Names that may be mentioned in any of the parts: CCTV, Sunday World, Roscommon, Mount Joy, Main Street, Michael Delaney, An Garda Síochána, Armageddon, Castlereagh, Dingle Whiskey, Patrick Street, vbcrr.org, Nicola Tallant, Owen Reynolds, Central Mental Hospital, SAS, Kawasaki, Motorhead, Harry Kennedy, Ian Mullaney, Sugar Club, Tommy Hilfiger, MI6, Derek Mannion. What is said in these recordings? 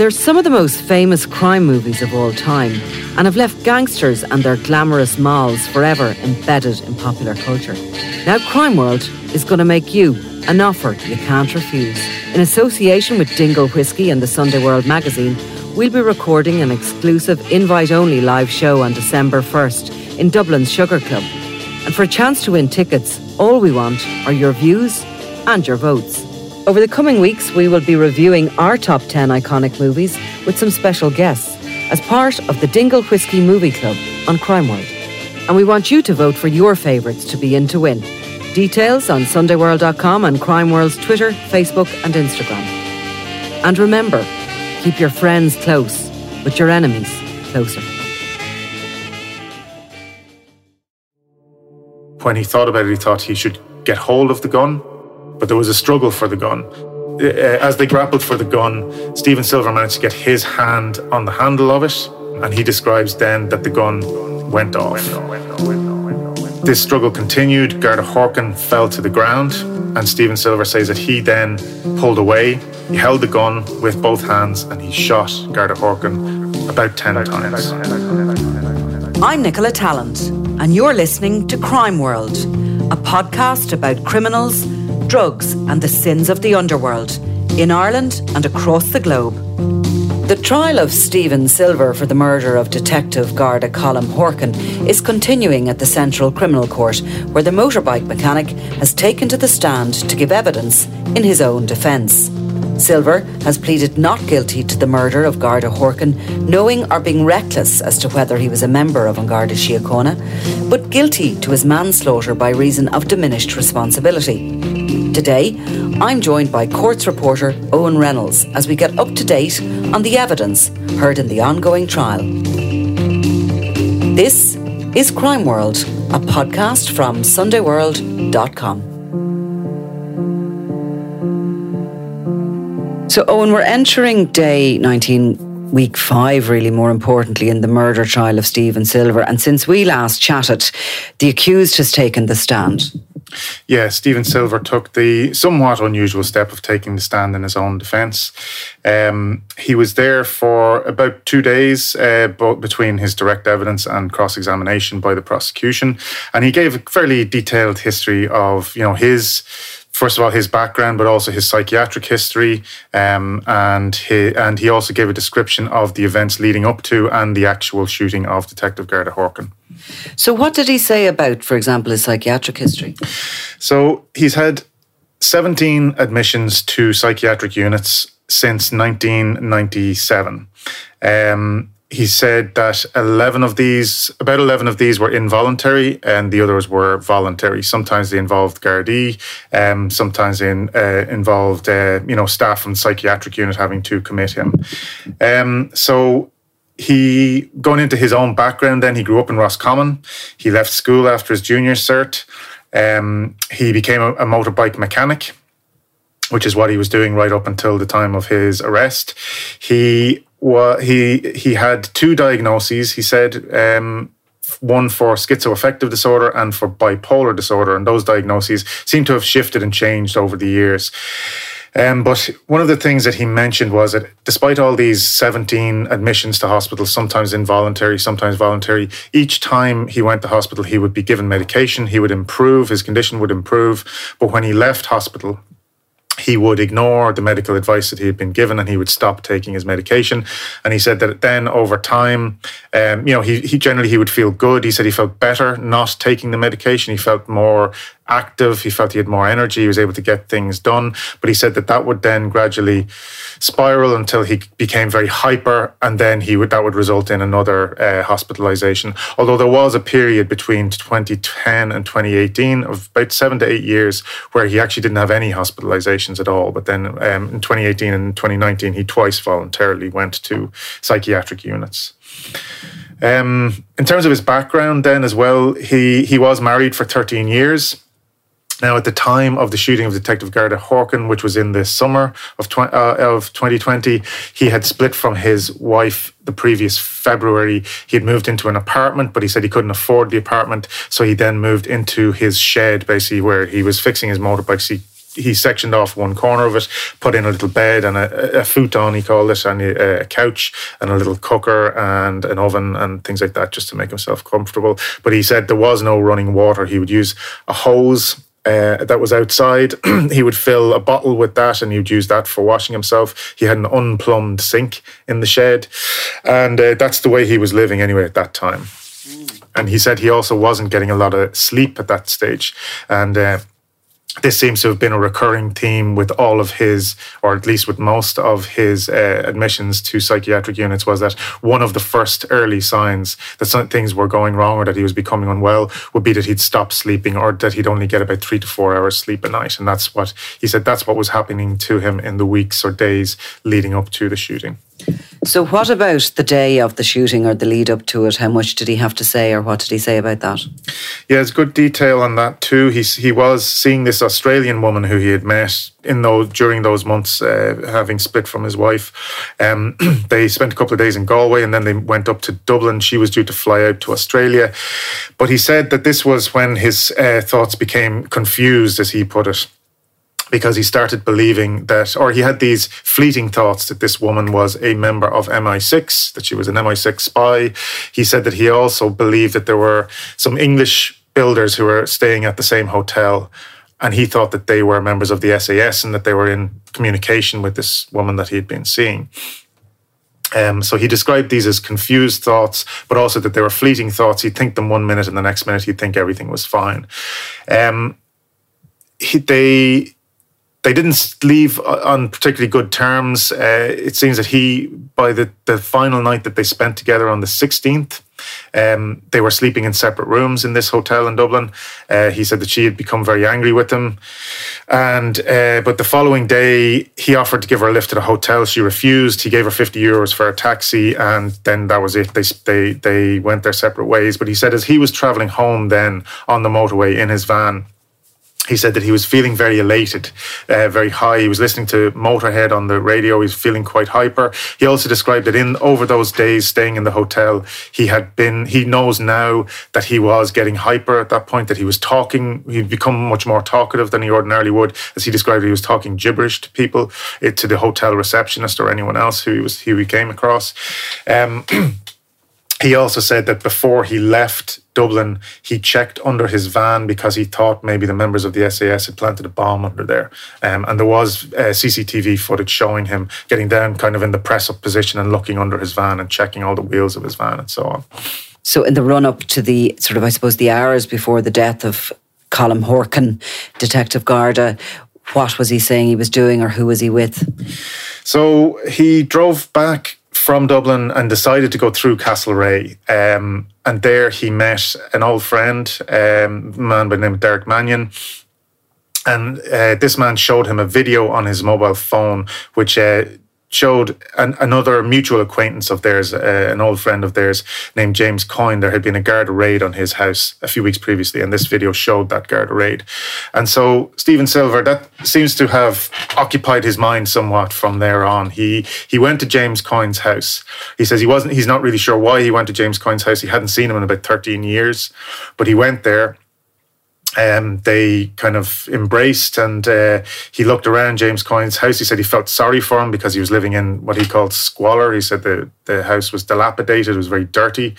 They're some of the most famous crime movies of all time and have left gangsters and their glamorous mobs forever embedded in popular culture. Now Crime World is going to make you an offer you can't refuse. In association with Dingle Whiskey and the Sunday World magazine, we'll be recording an exclusive invite-only live show on December 1st in Dublin's Sugar Club. And for a chance to win tickets, all we want are your views and your votes. Over the coming weeks, we will be reviewing our top 10 iconic movies with some special guests as part of the Dingle Whiskey Movie Club on Crime World. And we want you to vote for your favourites to be in to win. Details on SundayWorld.com and Crime World's Twitter, Facebook and Instagram. And remember, keep your friends close, but your enemies closer. When he thought about it, he thought he should get hold of the gun, but there was a struggle for the gun. As they grappled for the gun, Stephen Silver managed to get his hand on the handle of it, and he describes then that the gun went off. This struggle continued. Garda Horkan fell to the ground, and Stephen Silver says that he then pulled away. He held the gun with both hands, and he shot Garda Horkan about 10 times. I'm Nicola Tallant, and you're listening to Crime World, a podcast about criminals, drugs and the sins of the underworld in Ireland and across the globe. The trial of Stephen Silver for the murder of Detective Garda Colm Horkan is continuing at the Central Criminal Court, where the motorbike mechanic has taken to the stand to give evidence in his own defence. Silver has pleaded not guilty to the murder of Garda Horkan, knowing or being reckless as to whether he was a member of An Garda Síochána, but guilty to his manslaughter by reason of diminished responsibility. Today, I'm joined by Courts reporter Owen Reynolds as we get up to date on the evidence heard in the ongoing trial. This is Crime World, a podcast from SundayWorld.com. So, Owen, we're entering day 19, week 5, really, more importantly, in the murder trial of Stephen Silver. And since we last chatted, the accused has taken the stand. Yeah, Stephen Silver took the somewhat unusual step of taking the stand in his own defence. He was there for about 2 days between his direct evidence and cross-examination by the prosecution. And he gave a fairly detailed history of, his... First of all, his background, but also his psychiatric history, and he also gave a description of the events leading up to and the actual shooting of Detective Garda Horkan. So what did he say about, for example, his psychiatric history? So he's had 17 admissions to psychiatric units since 1997. He said that about 11 of these were involuntary and the others were voluntary. Sometimes they involved Gardaí, sometimes they involved staff from the psychiatric unit having to commit him. So going into his own background then, he grew up in Roscommon. He left school after his junior cert. He became a motorbike mechanic, which is what he was doing right up until the time of his arrest. He had 2 diagnoses, he said, one for schizoaffective disorder and for bipolar disorder, and those diagnoses seem to have shifted and changed over the years. But one of the things that he mentioned was that despite all these 17 admissions to hospital, sometimes involuntary, sometimes voluntary, each time he went to hospital, he would be given medication, he would improve, his condition would improve, but when he left hospital, he would ignore the medical advice that he had been given and he would stop taking his medication. And he said that then over time, he would feel good. He said he felt better not taking the medication. He felt more active. He felt he had more energy. He was able to get things done. But he said that would then gradually spiral until he became very hyper, and then that would result in another hospitalization. Although there was a period between 2010 and 2018 of about 7 to 8 years where he actually didn't have any hospitalizations at all. But then in 2018 and 2019, he twice voluntarily went to psychiatric units. In terms of his background then as well, he was married for 13 years. Now, at the time of the shooting of Detective Garda Horkan, which was in the summer of 2020, he had split from his wife the previous February. He had moved into an apartment, but he said he couldn't afford the apartment. So he then moved into his shed, basically, where he was fixing his motorbikes. He he sectioned off one corner of it, put in a little bed and a futon, he called it, and a couch and a little cooker and an oven and things like that, just to make himself comfortable. But he said there was no running water. He would use a hose that was outside. He would fill a bottle with that and he'd use that for washing himself. He had an unplumbed sink in the shed. And that's the way he was living anyway at that time. And he said he also wasn't getting a lot of sleep at that stage. And this seems to have been a recurring theme with all of his, or at least with most of his admissions to psychiatric units, was that one of the first early signs that some things were going wrong or that he was becoming unwell would be that he'd stop sleeping or that he'd only get about 3 to 4 hours sleep a night. And that's what he said, that's what was happening to him in the weeks or days leading up to the shooting. So what about the day of the shooting or the lead up to it? How much did he have to say, or what did he say about that? Yeah, there's good detail on that too. He was seeing this Australian woman who he had met during those months, having split from his wife. They spent a couple of days in Galway and then they went up to Dublin. She was due to fly out to Australia. But he said that this was when his thoughts became confused, as he put it, because he started believing that, or he had these fleeting thoughts that this woman was a member of MI6, that she was an MI6 spy. He said that he also believed that there were some English builders who were staying at the same hotel, and he thought that they were members of the SAS and that they were in communication with this woman that he had been seeing. So he described these as confused thoughts, but also that they were fleeting thoughts. He'd think them one minute and the next minute he'd think everything was fine. They didn't leave on particularly good terms. It seems that by the final night that they spent together on the 16th, they were sleeping in separate rooms in this hotel in Dublin. He said that she had become very angry with him. But the following day, he offered to give her a lift to the hotel. She refused. He gave her €50 for a taxi, and then that was it. They went their separate ways. But he said as he was travelling home then on the motorway in his van, he said that he was feeling very elated, very high. He was listening to Motorhead on the radio. He was feeling quite hyper. He also described that over those days staying in the hotel, he knows now that he was getting hyper at that point, that he was talking. He'd become much more talkative than he ordinarily would. As he described, he was talking gibberish to people, to the hotel receptionist or anyone else who he came across. He also said that before he left Dublin, he checked under his van because he thought maybe the members of the SAS had planted a bomb under there. And there was CCTV footage showing him getting down kind of in the press-up position and looking under his van and checking all the wheels of his van and so on. So in the run-up to the sort of, I suppose, the hours before the death of Colm Horkan, Detective Garda, what was he saying he was doing or who was he with? So he drove back from Dublin and decided to go through Castlereagh. And there he met an old friend, a man by the name of Derek Mannion. And this man showed him a video on his mobile phone, which showed another mutual acquaintance of theirs, an old friend of theirs named James Coyne. There had been a Garda raid on his house a few weeks previously, and this video showed that Garda raid. And so Stephen Silver, that seems to have occupied his mind somewhat from there on. He went to James Coyne's house. He says he's not really sure why he went to James Coyne's house. He hadn't seen him in about 13 years, but he went there. They kind of embraced, and he looked around James Coyne's house. He said he felt sorry for him because he was living in what he called squalor. He said the house was dilapidated, it was very dirty.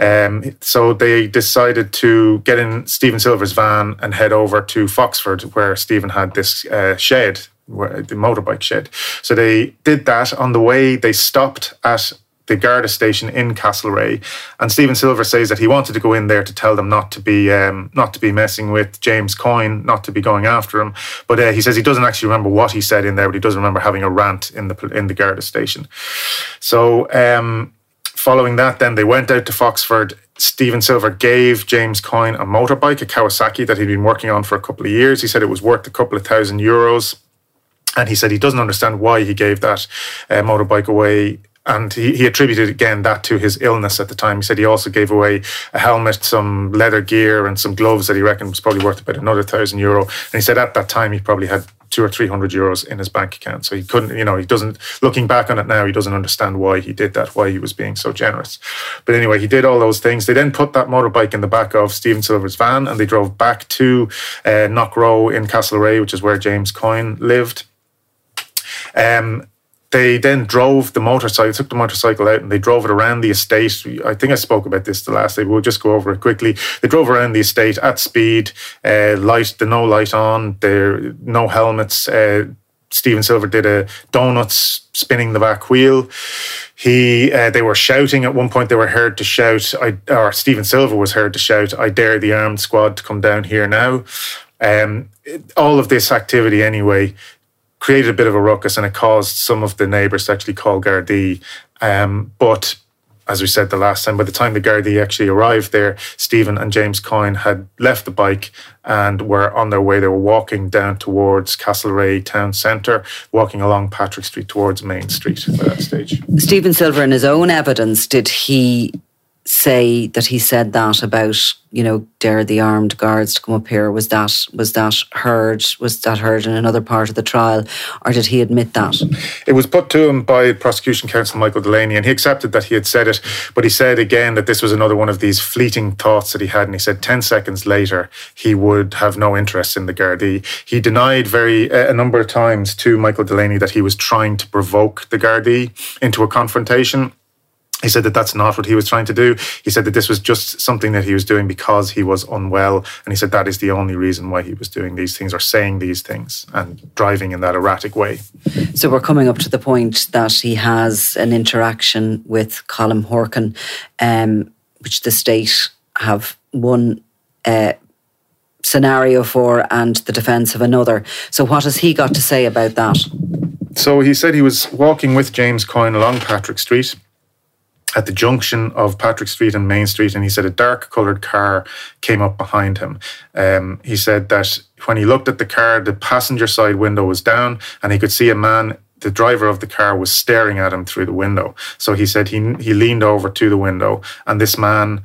So they decided to get in Stephen Silver's van and head over to Foxford, where Stephen had this shed, the motorbike shed. So they did that. On the way, they stopped at the Garda station in Castlereagh, and Stephen Silver says that he wanted to go in there to tell them not to be messing with James Coyne, not to be going after him. But he says he doesn't actually remember what he said in there, but he does remember having a rant in the Garda station. So following that, then they went out to Foxford. Stephen Silver gave James Coyne a motorbike, a Kawasaki that he'd been working on for a couple of years. He said it was worth a couple of €1,000, and he said he doesn't understand why he gave that motorbike away. And he attributed, again, that to his illness at the time. He said he also gave away a helmet, some leather gear and some gloves that he reckoned was probably worth about another €1,000. And he said at that time he probably had €200 or €300 in his bank account. So he couldn't, you know, he doesn't, looking back on it now, he doesn't understand why he did that, why he was being so generous. But anyway, he did all those things. They then put that motorbike in the back of Stephen Silver's van and they drove back to Knock Row in Castlereagh, which is where James Coyne lived. They then drove the motorcycle, took the motorcycle out and they drove it around the estate. I think I spoke about this the last day, but we'll just go over it quickly. They drove around the estate at speed, no light on, no helmets. Stephen Silver did a donuts spinning the back wheel. They were shouting at one point. They were heard to shout, or Stephen Silver was heard to shout, "I dare the armed squad to come down here now." All of this activity anyway created a bit of a ruckus and it caused some of the neighbours to actually call Gardaí. But as we said the last time, by the time the Gardaí actually arrived there, Stephen and James Coyne had left the bike and were on their way. They were walking down towards Castlereagh town centre, walking along Patrick Street towards Main Street by that stage. Stephen Silver, in his own evidence, did he say that he said that about, you know, dare the armed guards to come up here? Was that heard in another part of the trial, or did he admit that? It was put to him by prosecution counsel Michael Delaney, and he accepted that he had said it, but he said again that this was another one of these fleeting thoughts that he had, and he said 10 seconds later he would have no interest in the Gardaí. He denied a number of times to Michael Delaney that he was trying to provoke the Gardaí into a confrontation. He said that that's not what he was trying to do. He said that this was just something that he was doing because he was unwell. And he said that is the only reason why he was doing these things or saying these things and driving in that erratic way. So we're coming up to the point that he has an interaction with Colm Horkan, which the state have one scenario for and the defence have another. So what has he got to say about that? So he said he was walking with James Coyne along Patrick Street at the junction of Patrick Street and Main Street, and he said a dark-coloured car came up behind him. He said that when he looked at the car, the passenger side window was down and he could see a man, the driver of the car, was staring at him through the window. So he said he leaned over to the window and this man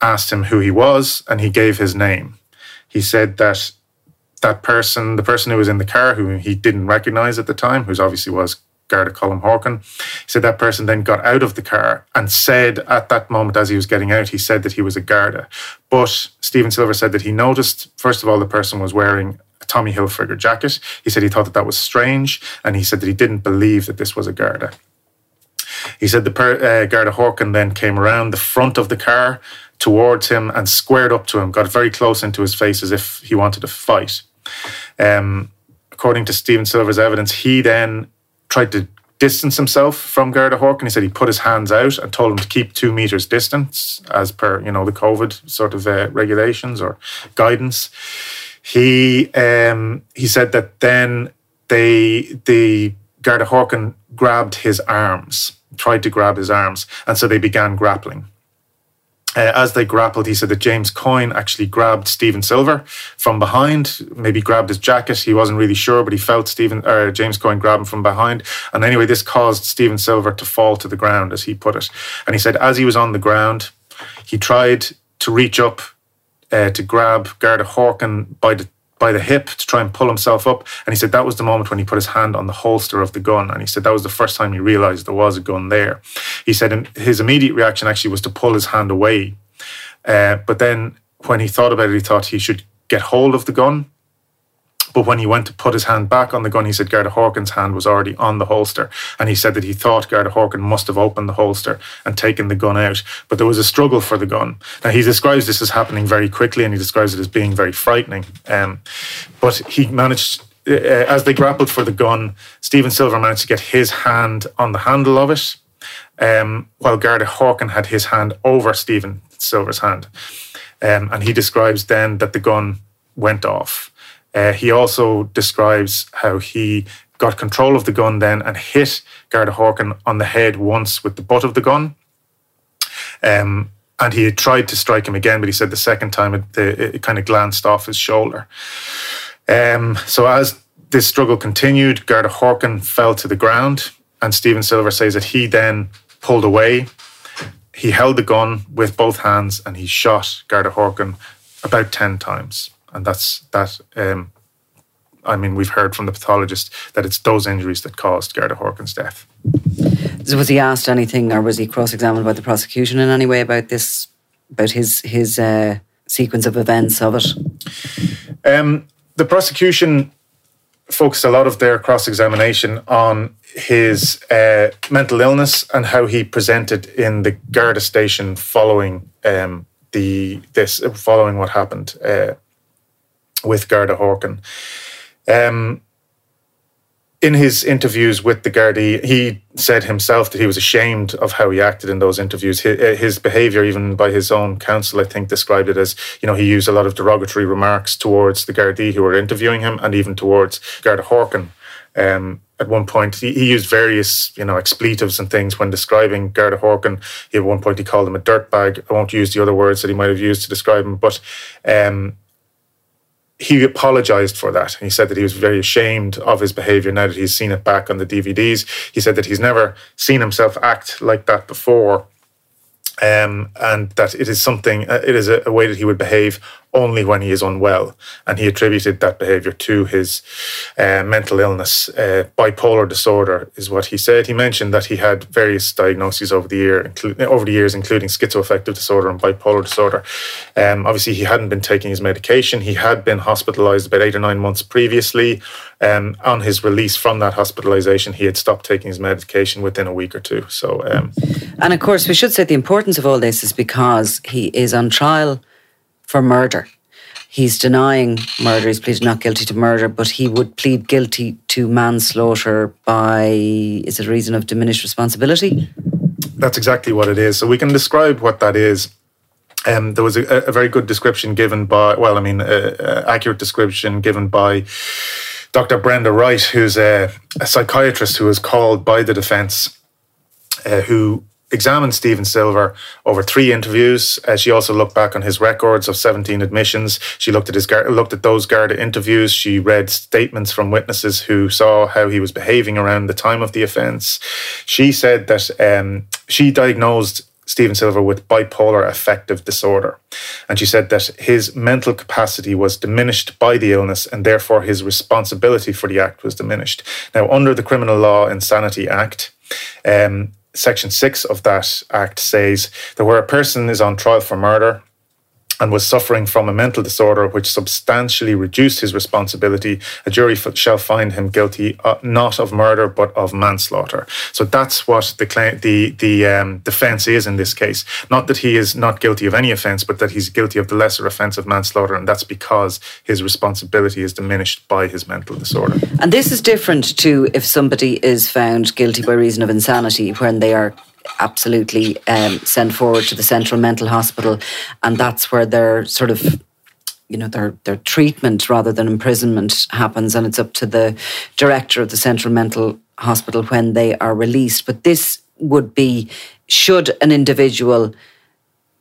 asked him who he was and he gave his name. He said that the person who was in the car, who he didn't recognise at the time, who obviously was Garda Colm Horkan. He said that person then got out of the car and said at that moment as he was getting out, he said that he was a Garda. But Stephen Silver said that he noticed, first of all, the person was wearing a Tommy Hilfiger jacket. He said he thought that was strange and he said that he didn't believe that this was a Garda. He said the Garda Horkan then came around the front of the car towards him and squared up to him, got very close into his face as if he wanted to fight. According to Stephen Silver's evidence, he then tried to distance himself from Garda Horkan. He said he put his hands out and told him to keep 2 meters distance as per, you know, the COVID sort of regulations or guidance. He said that then the Garda Horkan tried to grab his arms, and so they began grappling. As they grappled, he said that James Coyne actually grabbed Stephen Silver from behind, maybe grabbed his jacket. He wasn't really sure, but he felt James Coyne grab him from behind. And anyway, this caused Stephen Silver to fall to the ground, as he put it. And he said as he was on the ground, he tried to reach up to grab Garda Horkan by the hip to try and pull himself up. And he said that was the moment when he put his hand on the holster of the gun. And he said that was the first time he realised there was a gun there. He said his immediate reaction actually was to pull his hand away. But then when he thought about it, he thought he should get hold of the gun. But when he went to put his hand back on the gun, he said Garda Horkan's hand was already on the holster. And he said that he thought Garda Horkan must have opened the holster and taken the gun out. But there was a struggle for the gun. Now, he describes this as happening very quickly and he describes it as being very frightening. But he managed, as they grappled for the gun, Stephen Silver managed to get his hand on the handle of it, while Garda Horkan had his hand over Stephen Silver's hand. And he describes then that the gun went off. He also describes how he got control of the gun then and hit Garda Horkan on the head once with the butt of the gun. And he had tried to strike him again, but he said the second time it kind of glanced off his shoulder. So as this struggle continued, Garda Horkan fell to the ground and Stephen Silver says that he then pulled away. He held the gun with both hands and he shot Garda Horkan about 10 times. And that's that I mean, we've heard from the pathologist that it's those injuries that caused Gerda Horkan's death. So was he asked anything, or was he cross-examined by the prosecution in any way about this, about his sequence of events of it? The prosecution focused a lot of their cross-examination on his mental illness and how he presented in the Garda station following following what happened with Gerda Horkan. In his interviews with the Gardaí, he said himself that he was ashamed of how he acted in those interviews. His behaviour, even by his own counsel, I think, described it as, you know, he used a lot of derogatory remarks towards the Gardaí who were interviewing him and even towards Gerda Horkan. At one point, he used various, you know, expletives and things when describing Gerda Horkan. At one point, he called him a dirtbag. I won't use the other words that he might have used to describe him, but... He apologised for that. He said that he was very ashamed of his behaviour now that he's seen it back on the DVDs. He said that he's never seen himself act like that before, and that it is a way that he would behave only when he is unwell. And he attributed that behaviour to his mental illness. Bipolar disorder is what he said. He mentioned that he had various diagnoses over the years, including schizoaffective disorder and bipolar disorder. Obviously, he hadn't been taking his medication. He had been hospitalised about 8 or 9 months previously. On his release from that hospitalisation, he had stopped taking his medication within a week or two. So, and of course, we should say the importance of all this is because he is on trial for murder. He's denying murder. He's pleaded not guilty to murder, but he would plead guilty to manslaughter by, is it a reason of diminished responsibility? That's exactly what it is. So we can describe what that is. There was a very good description given by, accurate description given by Dr. Brenda Wright, who's a psychiatrist who was called by the defence, who examined Stephen Silver over 3 interviews. She also looked back on his records of 17 admissions. She looked at those Garda interviews. She read statements from witnesses who saw how he was behaving around the time of the offence. She said that she diagnosed Stephen Silver with bipolar affective disorder. And she said that his mental capacity was diminished by the illness and therefore his responsibility for the act was diminished. Now, under the Criminal Law Insanity Act, Section 6 of that Act says that where a person is on trial for murder and was suffering from a mental disorder which substantially reduced his responsibility, a jury shall find him guilty not of murder but of manslaughter. So that's what the defence is in this case. Not that he is not guilty of any offence, but that he's guilty of the lesser offence of manslaughter, and that's because his responsibility is diminished by his mental disorder. And this is different to if somebody is found guilty by reason of insanity when they are absolutely sent forward to the Central Mental Hospital, and that's where their sort of, you know, their treatment rather than imprisonment happens, and it's up to the director of the Central Mental Hospital when they are released. But this would be, should an individual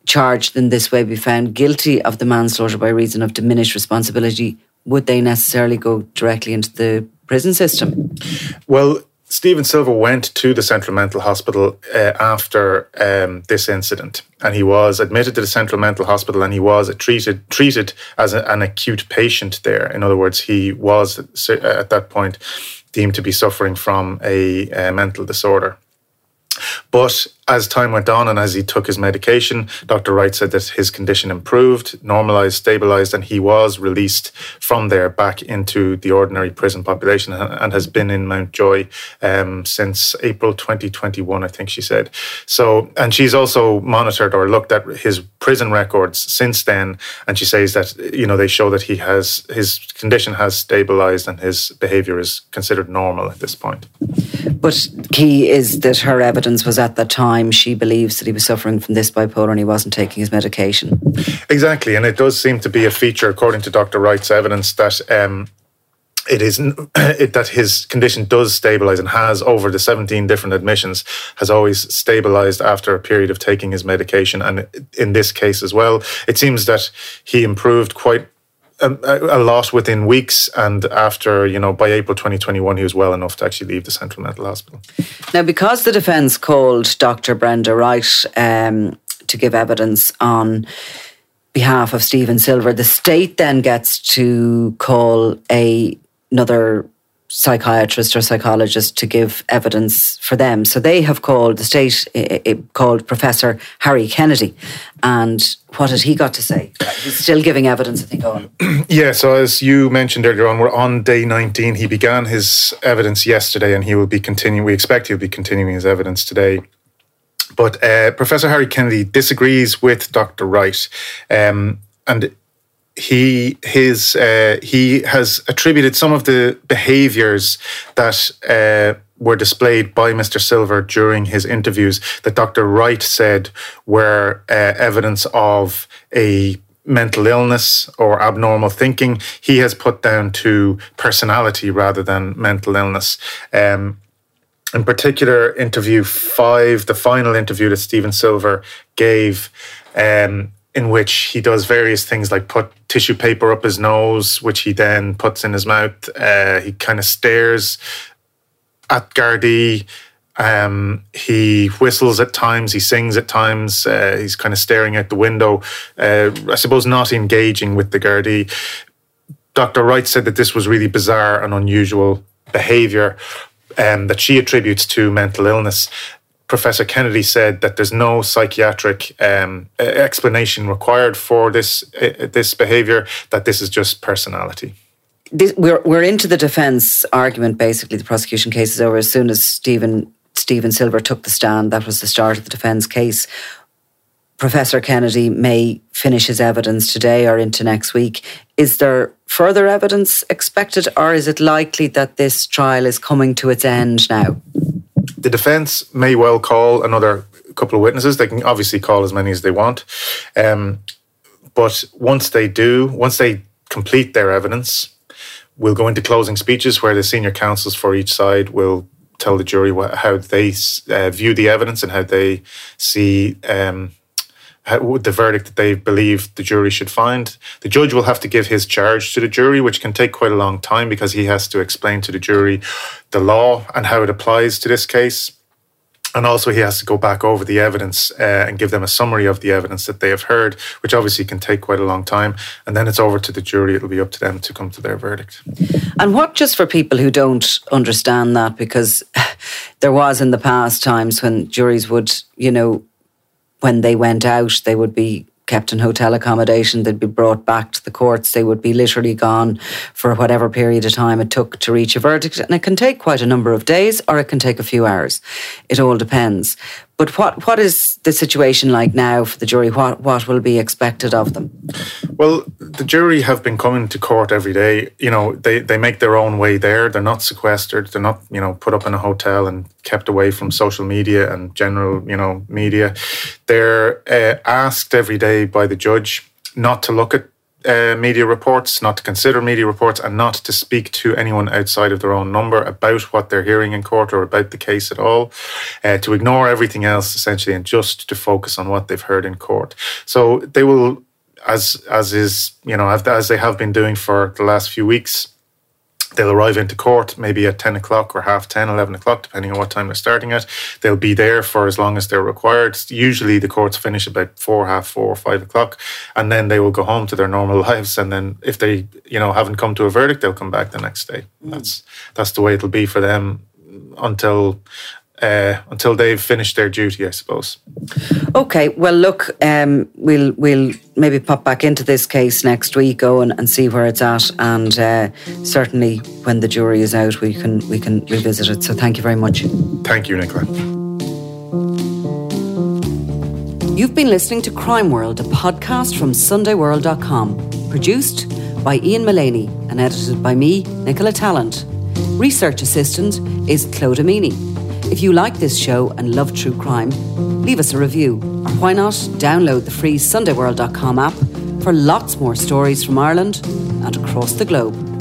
charged in this way be found guilty of the manslaughter by reason of diminished responsibility, would they necessarily go directly into the prison system? Well, Stephen Silver went to the Central Mental Hospital after this incident, and he was admitted to the Central Mental Hospital, and he was treated as an acute patient there. In other words, he was at that point deemed to be suffering from a mental disorder. But as time went on and as he took his medication, Dr. Wright said that his condition improved, normalised, stabilised, and he was released from there back into the ordinary prison population and has been in Mount Joy since April 2021, I think she said. So, and she's also monitored or looked at his prison records since then, and she says that, you know, they show that his condition has stabilised and his behaviour is considered normal at this point. But key is that her evidence was at that time she believes that he was suffering from this bipolar and he wasn't taking his medication. Exactly, and it does seem to be a feature, according to Dr. Wright's evidence, that that his condition does stabilise and has, over the 17 different admissions, has always stabilised after a period of taking his medication. And in this case as well, it seems that he improved quite a lot within weeks, and after, you know, by April 2021 he was well enough to actually leave the Central Mental Hospital. Now, because the defence called Dr. Brenda Wright to give evidence on behalf of Stephen Silver, the state then gets to call a another psychiatrist or psychologist to give evidence for them. So they have called, the state called Professor Harry Kennedy. And what has he got to say? He's still giving evidence, I think, Owen. Yeah, so as you mentioned earlier on, we're on day 19. He began his evidence yesterday and he will be continuing, we expect he'll be continuing his evidence today. But Professor Harry Kennedy disagrees with Dr. Wright. And he has attributed some of the behaviours that were displayed by Mr. Silver during his interviews that Dr. Wright said were evidence of a mental illness or abnormal thinking. He has put down to personality rather than mental illness. In particular, interview 5, the final interview that Stephen Silver gave, in which he does various things like put tissue paper up his nose, which he then puts in his mouth. He kind of stares at Gardaí. He whistles at times. He sings at times. He's kind of staring out the window. I suppose not engaging with the Gardaí. Dr. Wright said that this was really bizarre and unusual behaviour that she attributes to mental illness. Professor Kennedy said that there's no psychiatric explanation required for this behaviour, that this is just personality. We're into the defence argument, basically. The prosecution case is over. As soon as Stephen Silver took the stand, that was the start of the defence case. Professor Kennedy may finish his evidence today or into next week. Is there further evidence expected, or is it likely that this trial is coming to its end now? The defence may well call another couple of witnesses. They can obviously call as many as they want. But once they complete their evidence, we'll go into closing speeches where the senior counsels for each side will tell the jury how they view the evidence and how they see the verdict that they believe the jury should find. The judge will have to give his charge to the jury, which can take quite a long time because he has to explain to the jury the law and how it applies to this case. And also he has to go back over the evidence and give them a summary of the evidence that they have heard, which obviously can take quite a long time. And then it's over to the jury. It'll be up to them to come to their verdict. And what, just for people who don't understand that, because there was in the past times when juries would, when they went out, they would be kept in hotel accommodation, they'd be brought back to the courts, they would be literally gone for whatever period of time it took to reach a verdict. And it can take quite a number of days or it can take a few hours. It all depends. But what is the situation like now for the jury? What will be expected of them? Well, the jury have been coming to court every day. They make their own way there. They're not sequestered. They're not, put up in a hotel and kept away from social media and general, media. They're asked every day by the judge not to look at media reports, not to consider media reports, and not to speak to anyone outside of their own number about what they're hearing in court or about the case at all, to ignore everything else essentially and just to focus on what they've heard in court. So they will, as they have been doing for the last few weeks, they'll arrive into court maybe at 10 o'clock or 11 o'clock, depending on what time they're starting at. They'll be there for as long as they're required. Usually the courts finish about 5 o'clock, and then they will go home to their normal lives. And then if they, haven't come to a verdict, they'll come back the next day. That's the way it'll be for them until they've finished their duty, I suppose. Okay, well, look, we'll maybe pop back into this case next week, Owen, and see where it's at. And certainly when the jury is out, we can revisit it. So thank you very much. Thank you, Nicola. You've been listening to Crime World, a podcast from SundayWorld.com, produced by Ian Mullaney and edited by me, Nicola Tallant. Research assistant is Clodagh Meany. If you like this show and love true crime, leave us a review, or why not download the free SundayWorld.com app for lots more stories from Ireland and across the globe.